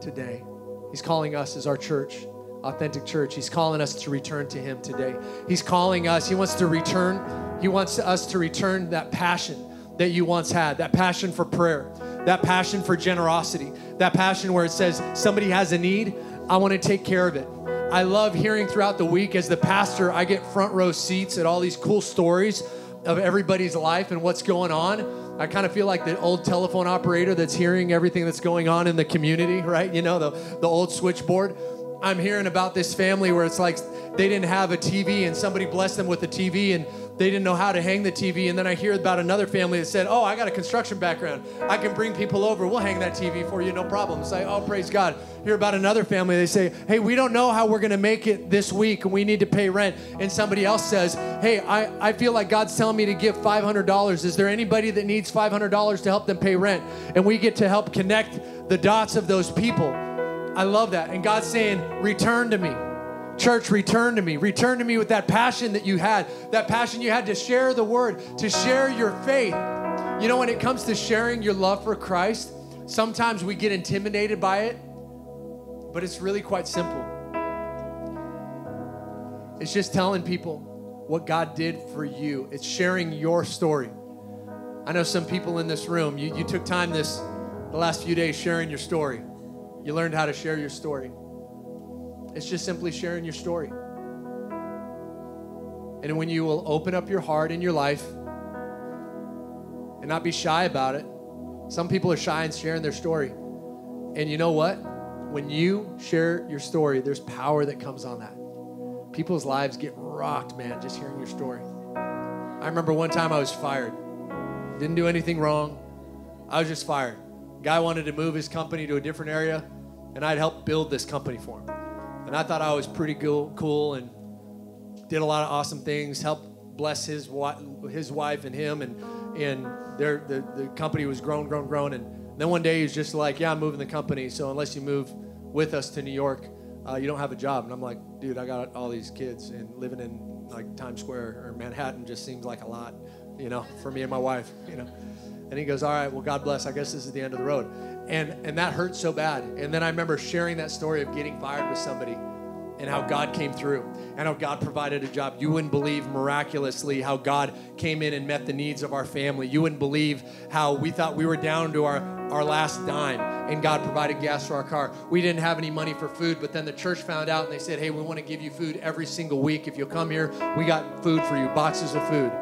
today. He's calling us as our church, Authentic Church. He's calling us to return to him today. He's calling us. He wants to return. He wants us to return that passion that you once had, that passion for prayer, that passion for generosity, that passion where it says somebody has a need, I want to take care of it. I love hearing throughout the week as the pastor, I get front row seats at all these cool stories of everybody's life and what's going on. I kind of feel like the old telephone operator that's hearing everything that's going on in the community, right? You know, the old switchboard. I'm hearing about this family where it's like they didn't have a TV and somebody blessed them with a TV and they didn't know how to hang the TV. And then I hear about another family that said, oh, I got a construction background. I can bring people over. We'll hang that TV for you. No problem. It's like, oh, praise God. Hear about another family. They say, hey, we don't know how we're going to make it this week and we need to pay rent. And somebody else says, hey, I feel like God's telling me to give $500. Is there anybody that needs $500 to help them pay rent? And we get to help connect the dots of those people. I love that. And God's saying, return to me. Church, return to me. Return to me with that passion that you had, to share the word, to share your faith. You know, when it comes to sharing your love for Christ, sometimes we get intimidated by it, but it's really quite simple. It's just telling people what God did for you. It's sharing your story. I know some people in this room, you took time the last few days sharing your story. You learned how to share your story. It's just simply sharing your story. And when you will open up your heart and your life and not be shy about it, some people are shy in sharing their story. And you know what? When you share your story, there's power that comes on that. People's lives get rocked, man, just hearing your story. I remember one time I was fired. Didn't do anything wrong. I was just fired. Guy wanted to move his company to a different area, and I'd helped build this company for him. And I thought I was pretty cool and did a lot of awesome things, helped bless his wife and him, and the company was grown. And then one day he was just like, yeah, I'm moving the company, so unless you move with us to New York, you don't have a job. And I'm like, dude, I got all these kids, and living in like Times Square or Manhattan just seems like a lot, you know, for me and my wife, you know. And he goes, all right, well, God bless. I guess this is the end of the road. And that hurt so bad. And then I remember sharing that story of getting fired with somebody and how God came through and how God provided a job. You wouldn't believe miraculously how God came in and met the needs of our family. You wouldn't believe how we thought we were down to our last dime and God provided gas for our car. We didn't have any money for food, but then the church found out and they said, hey, we want to give you food every single week. If you'll come here, we got food for you, boxes of food.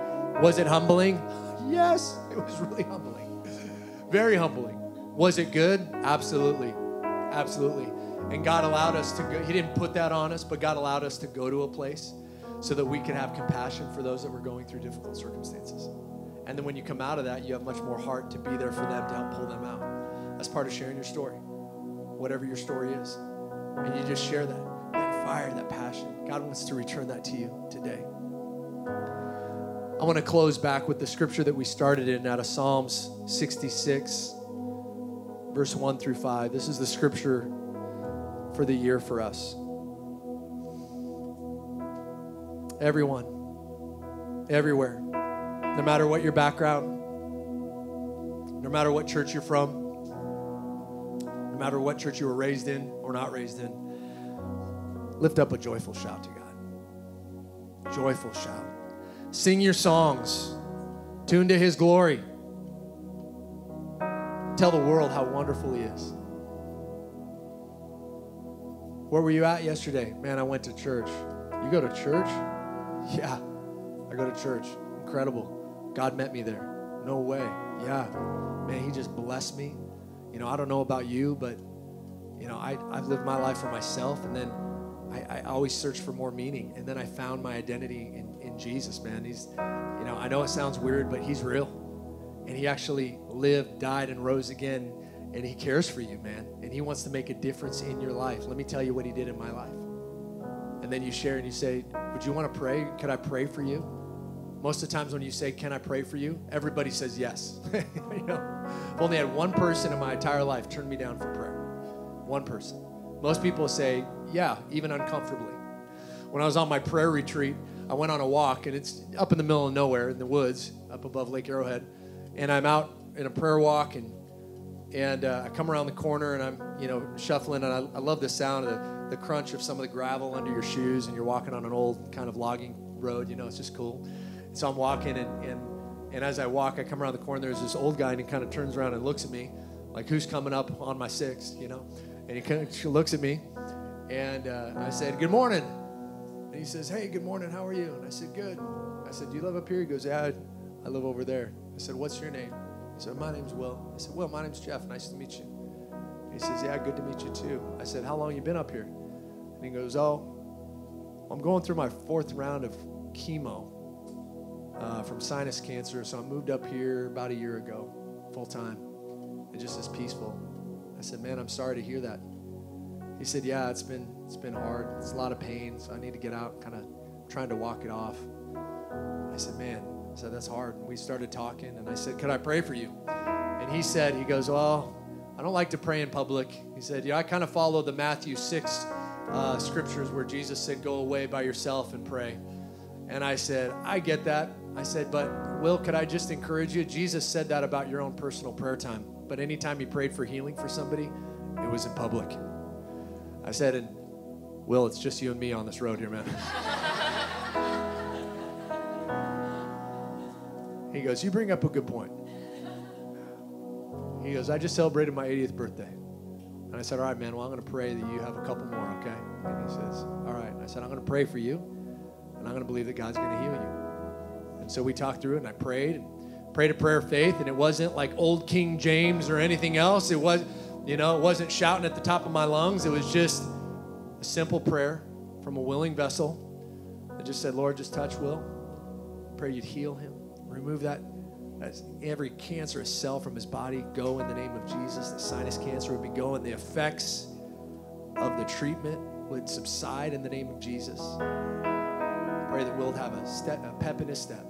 Was it humbling? Yes, it was really humbling. Very humbling. Was it good? Absolutely. Absolutely. And God allowed us to go. He didn't put that on us, but God allowed us to go to a place so that we could have compassion for those that were going through difficult circumstances. And then when you come out of that, you have much more heart to be there for them, to help pull them out. That's part of sharing your story, whatever your story is. And you just share that fire, that passion. God wants to return that to you today. I want to close back with the scripture that we started in out of Psalms 66. Verse 1-5. This is the scripture for the year for us. Everyone, everywhere, no matter what your background, no matter what church you're from, no matter what church you were raised in or not raised in, lift up a joyful shout to God. Joyful shout. Sing your songs, tune to his glory. Tell the world how wonderful he is. Where were you at yesterday? Man, I went to church. You go to church? Yeah, I go to church. Incredible. God met me there. No way. Yeah. Man, he just blessed me. You know, I don't know about you, but, you know, I've lived my life for myself, and then I always search for more meaning, and then I found my identity in Jesus, man. He's, you know, I know it sounds weird, but he's real. And he actually lived, died, and rose again. And he cares for you, man. And he wants to make a difference in your life. Let me tell you what he did in my life. And and then you share and you say, would you want to pray? Could I pray for you? Most of the times when you say, can I pray for you? Everybody says yes. You know? I've only had one person in my entire life turn me down for prayer. One person. Most people say, yeah, even uncomfortably. When I was on my prayer retreat, I went on a walk, and it's up in the middle of nowhere in the woods, up above Lake Arrowhead, and I'm out in a prayer walk, and I come around the corner, and I'm, you know, shuffling, and I love the sound of the crunch of some of the gravel under your shoes, and you're walking on an old kind of logging road, you know, it's just cool. So I'm walking, and as I walk, I come around the corner, there's this old guy, and he kind of turns around and looks at me, like, who's coming up on my sixth, you know? And he kind of looks at me, and I said, good morning. And he says, hey, good morning, how are you? And I said, good. I said, do you live up here? He goes, yeah, I live over there. I said, what's your name? He said, my name's Will. I said, Will, my name's Jeff, nice to meet you. And he says, yeah, good to meet you too. I said, how long you been up here? And he goes, oh, I'm going through my fourth round of chemo. From sinus cancer, so I moved up here about a year ago, full time. It just is peaceful. I said, man, I'm sorry to hear that. He said, yeah, it's been hard. It's a lot of pain, so I need to get out, kind of trying to walk it off. I said, man, I said, that's hard. And we started talking, and I said, could I pray for you? And he said, he goes, well, I don't like to pray in public. He said, yeah, I kind of follow the Matthew 6 scriptures where Jesus said, go away by yourself and pray. And I said, I get that. I said, but Will, could I just encourage you? Jesus said that about your own personal prayer time. But anytime he prayed for healing for somebody, it was in public. I said, and Will, it's just you and me on this road here, man. He goes, you bring up a good point. He goes, I just celebrated my 80th birthday. And I said, all right, man, well, I'm going to pray that you have a couple more, okay? And he says, all right. And I said, I'm going to pray for you, and I'm going to believe that God's going to heal you. And so we talked through it, and I prayed a prayer of faith, and it wasn't like old King James or anything else. It was, you know, it wasn't shouting at the top of my lungs. It was just a simple prayer from a willing vessel. I just said, Lord, just touch Will. Pray you'd heal him. Remove that every cancerous cell from his body. Go in the name of Jesus. The sinus cancer would be going. The effects of the treatment would subside in the name of Jesus. Pray that Will have a pep in his step.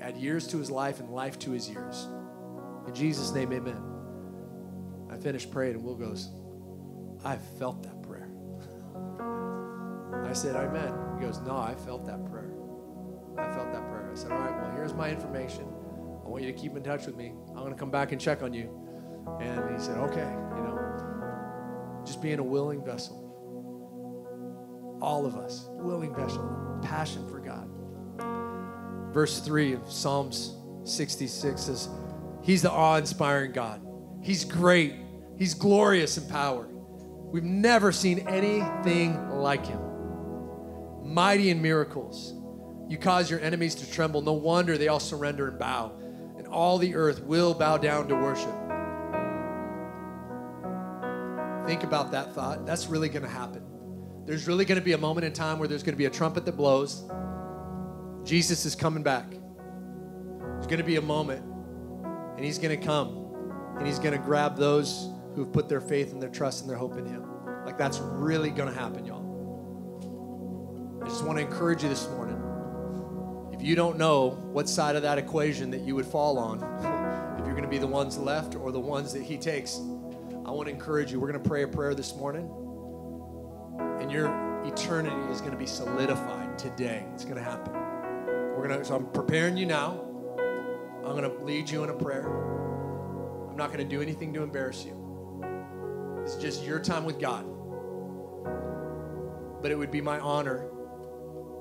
Add years to his life and life to his years. In Jesus' name, amen. I finished praying, and Will goes, I felt that prayer. I said, amen. He goes, no, I felt that prayer. I felt that prayer. I said, all right, well, here's my information. I want you to keep in touch with me. I'm going to come back and check on you. And he said, okay, you know, just being a willing vessel. All of us, willing vessel, passion for God. Verse 3 of Psalms 66 says, he's the awe-inspiring God. He's great. He's glorious in power. We've never seen anything like him. Mighty in miracles. You cause your enemies to tremble. No wonder they all surrender and bow. And all the earth will bow down to worship. Think about that thought. That's really going to happen. There's really going to be a moment in time where there's going to be a trumpet that blows. Jesus is coming back. There's going to be a moment, and he's going to come, and he's going to grab those who've put their faith and their trust and their hope in him. Like, that's really going to happen, y'all. I just want to encourage you this morning. If you don't know what side of that equation that you would fall on, if you're going to be the ones left or the ones that he takes, I want to encourage you. We're going to pray a prayer this morning. And your eternity is going to be solidified today. It's going to happen. So I'm preparing you now. I'm going to lead you in a prayer. I'm not going to do anything to embarrass you. It's just your time with God. But it would be my honor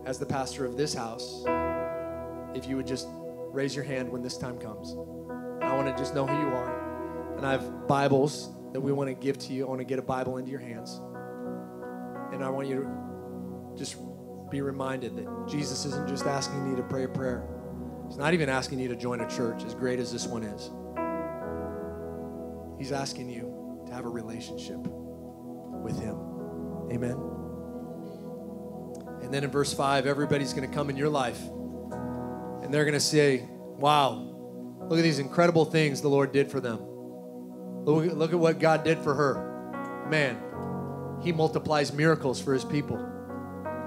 as the pastor of this house if you would just raise your hand when this time comes. And I want to just know who you are. And I have Bibles that we want to give to you. I want to get a Bible into your hands. And I want you to just be reminded that Jesus isn't just asking you to pray a prayer. He's not even asking you to join a church, as great as this one is. He's asking you to have a relationship with him. Amen. And then in verse 5, everybody's going to come in your life. And they're going to say, wow, look at these incredible things the Lord did for them. Look at what God did for her. Man. He multiplies miracles for his people.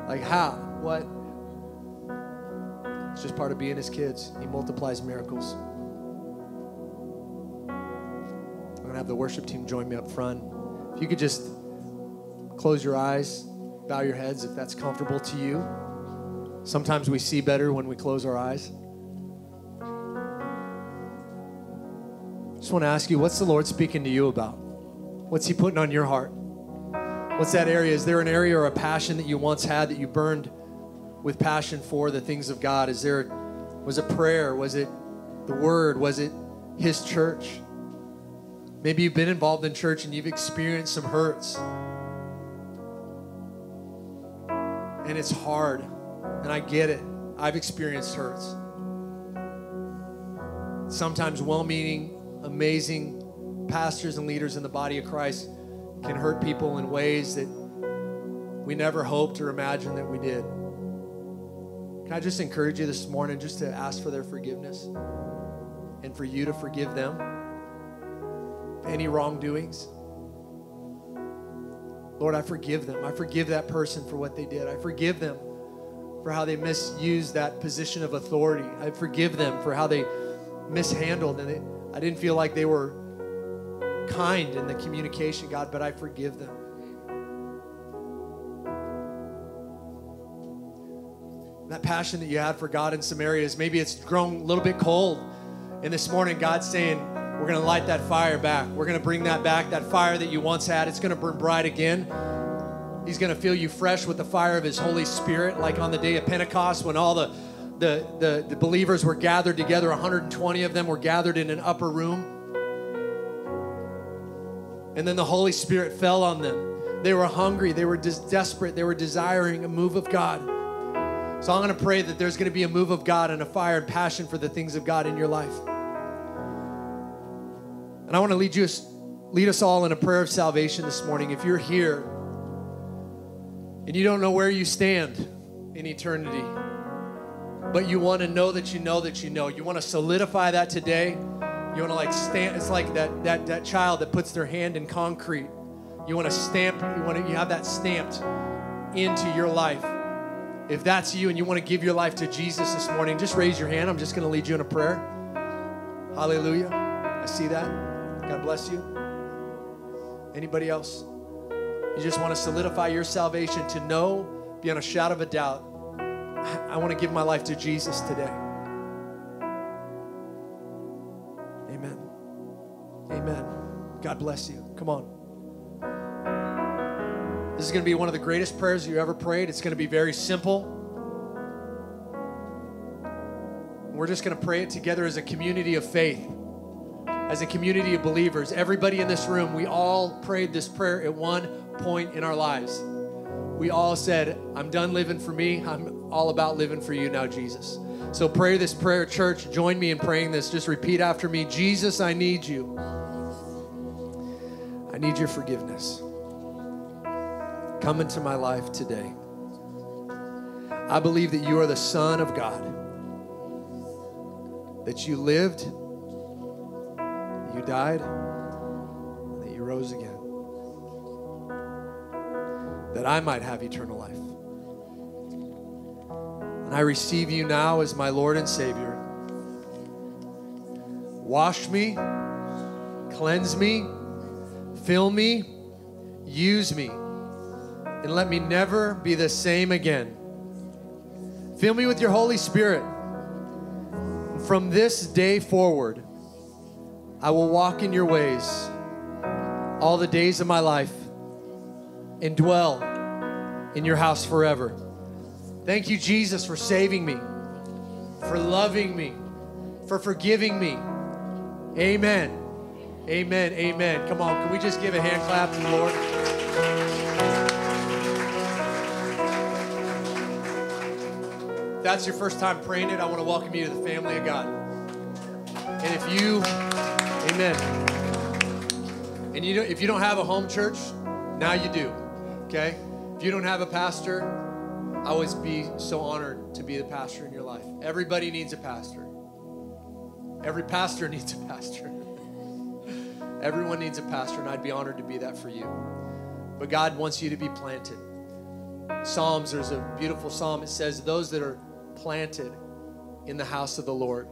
Like how? What? It's just part of being his kids. He multiplies miracles. I'm going to have the worship team join me up front. If you could just close your eyes, bow your heads if that's comfortable to you. Sometimes we see better when we close our eyes. Just want to ask you, what's the Lord speaking to you about? What's he putting on your heart? What's that area? Is there an area or a passion that you once had that you burned with passion for the things of God? Is there, was it prayer? Was it the word? Was it his church? Maybe you've been involved in church and you've experienced some hurts. And it's hard. And I get it. I've experienced hurts. Sometimes well-meaning, amazing pastors and leaders in the body of Christ can hurt people in ways that we never hoped or imagined that we did. Can I just encourage you this morning just to ask for their forgiveness and for you to forgive them for any wrongdoings? Lord, I forgive them. I forgive that person for what they did. I forgive them for how they misused that position of authority. I forgive them for how they mishandled and I didn't feel like they were kind in the communication, God, but I forgive them. That passion that you had for God in some areas, maybe it's grown a little bit cold. And this morning, God's saying, we're going to light that fire back. We're going to bring that back, that fire that you once had. It's going to burn bright again. He's going to fill you fresh with the fire of his Holy Spirit, like on the day of Pentecost when all the believers were gathered together, 120 of them were gathered in an upper room. And then the Holy Spirit fell on them. They were hungry. They were desperate. They were desiring a move of God. So I'm going to pray that there's going to be a move of God and a fire and passion for the things of God in your life. And I want to lead us all in a prayer of salvation this morning. If you're here and you don't know where you stand in eternity, but you want to know that you know that you know. You want to solidify that today. You want to like stamp. It's like that child that puts their hand in concrete. You want to stamp. You have that stamped into your life. If that's you and you want to give your life to Jesus this morning, just raise your hand. I'm just going to lead you in a prayer. Hallelujah. I see that. God bless you. Anybody else? You just want to solidify your salvation to know beyond a shadow of a doubt, I want to give my life to Jesus today. Amen. Amen. God bless you. Come on. This is going to be one of the greatest prayers you ever prayed. It's going to be very simple. We're just going to pray it together as a community of faith, as a community of believers. Everybody in this room, we all prayed this prayer at one point in our lives. We all said, I'm done living for me. I'm all about living for you now, Jesus. So pray this prayer, church. Join me in praying this. Just repeat after me. Jesus, I need you. I need your forgiveness. Come into my life today. I believe that you are the Son of God, that you lived, you died, and that you rose again, that I might have eternal life. And I receive you now as my Lord and Savior. Wash me, cleanse me, fill me, use me, and let me never be the same again. Fill me with your Holy Spirit. From this day forward, I will walk in your ways all the days of my life, and dwell in your house forever. Thank you, Jesus, for saving me, for loving me, for forgiving me. Amen. Amen. Amen. Come on, can we just give a hand clap to the Lord? If that's your first time praying it, I want to welcome you to the family of God. And if you, amen. And if you don't have a home church, now you do, okay? If you don't have a pastor, I would be so honored to be the pastor in your life. Everybody needs a pastor. Every pastor needs a pastor. Everyone needs a pastor, and I'd be honored to be that for you. But God wants you to be planted. Psalms, there's a beautiful psalm. It says, those that are planted in the house of the Lord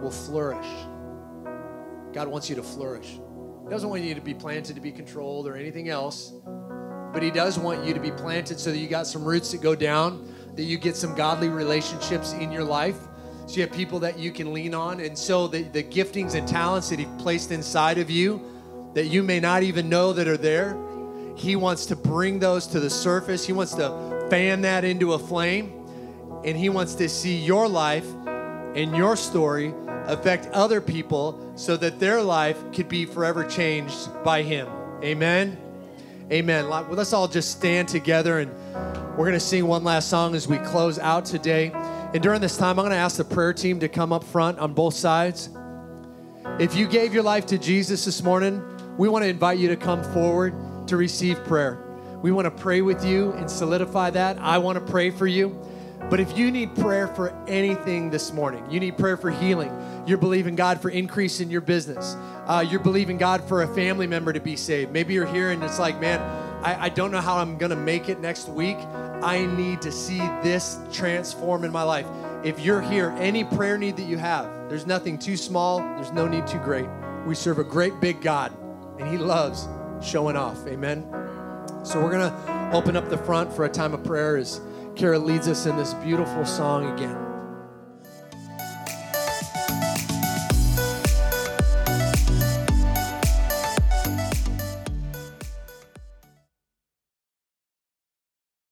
will flourish. God wants you to flourish. He doesn't want you to be planted to be controlled or anything else, but he does want you to be planted so that you got some roots that go down, that you get some godly relationships in your life, so you have people that you can lean on. And so the giftings and talents that he placed inside of you that you may not even know that are there, he wants to bring those to the surface. He wants to fan that into a flame. And he wants to see your life and your story affect other people so that their life could be forever changed by him. Amen? Amen. Well, let's all just stand together, and we're going to sing one last song as we close out today. And during this time, I'm going to ask the prayer team to come up front on both sides. If you gave your life to Jesus this morning, we want to invite you to come forward to receive prayer. We want to pray with you and solidify that. I want to pray for you. But if you need prayer for anything this morning, you need prayer for healing, you're believing God for increase in your business, you're believing God for a family member to be saved. Maybe you're here and it's like, man, I don't know how I'm going to make it next week. I need to see this transform in my life. If you're here, any prayer need that you have, there's nothing too small, there's no need too great. We serve a great big God, and he loves showing off. Amen? So we're going to open up the front for a time of prayer as Kara leads us in this beautiful song again.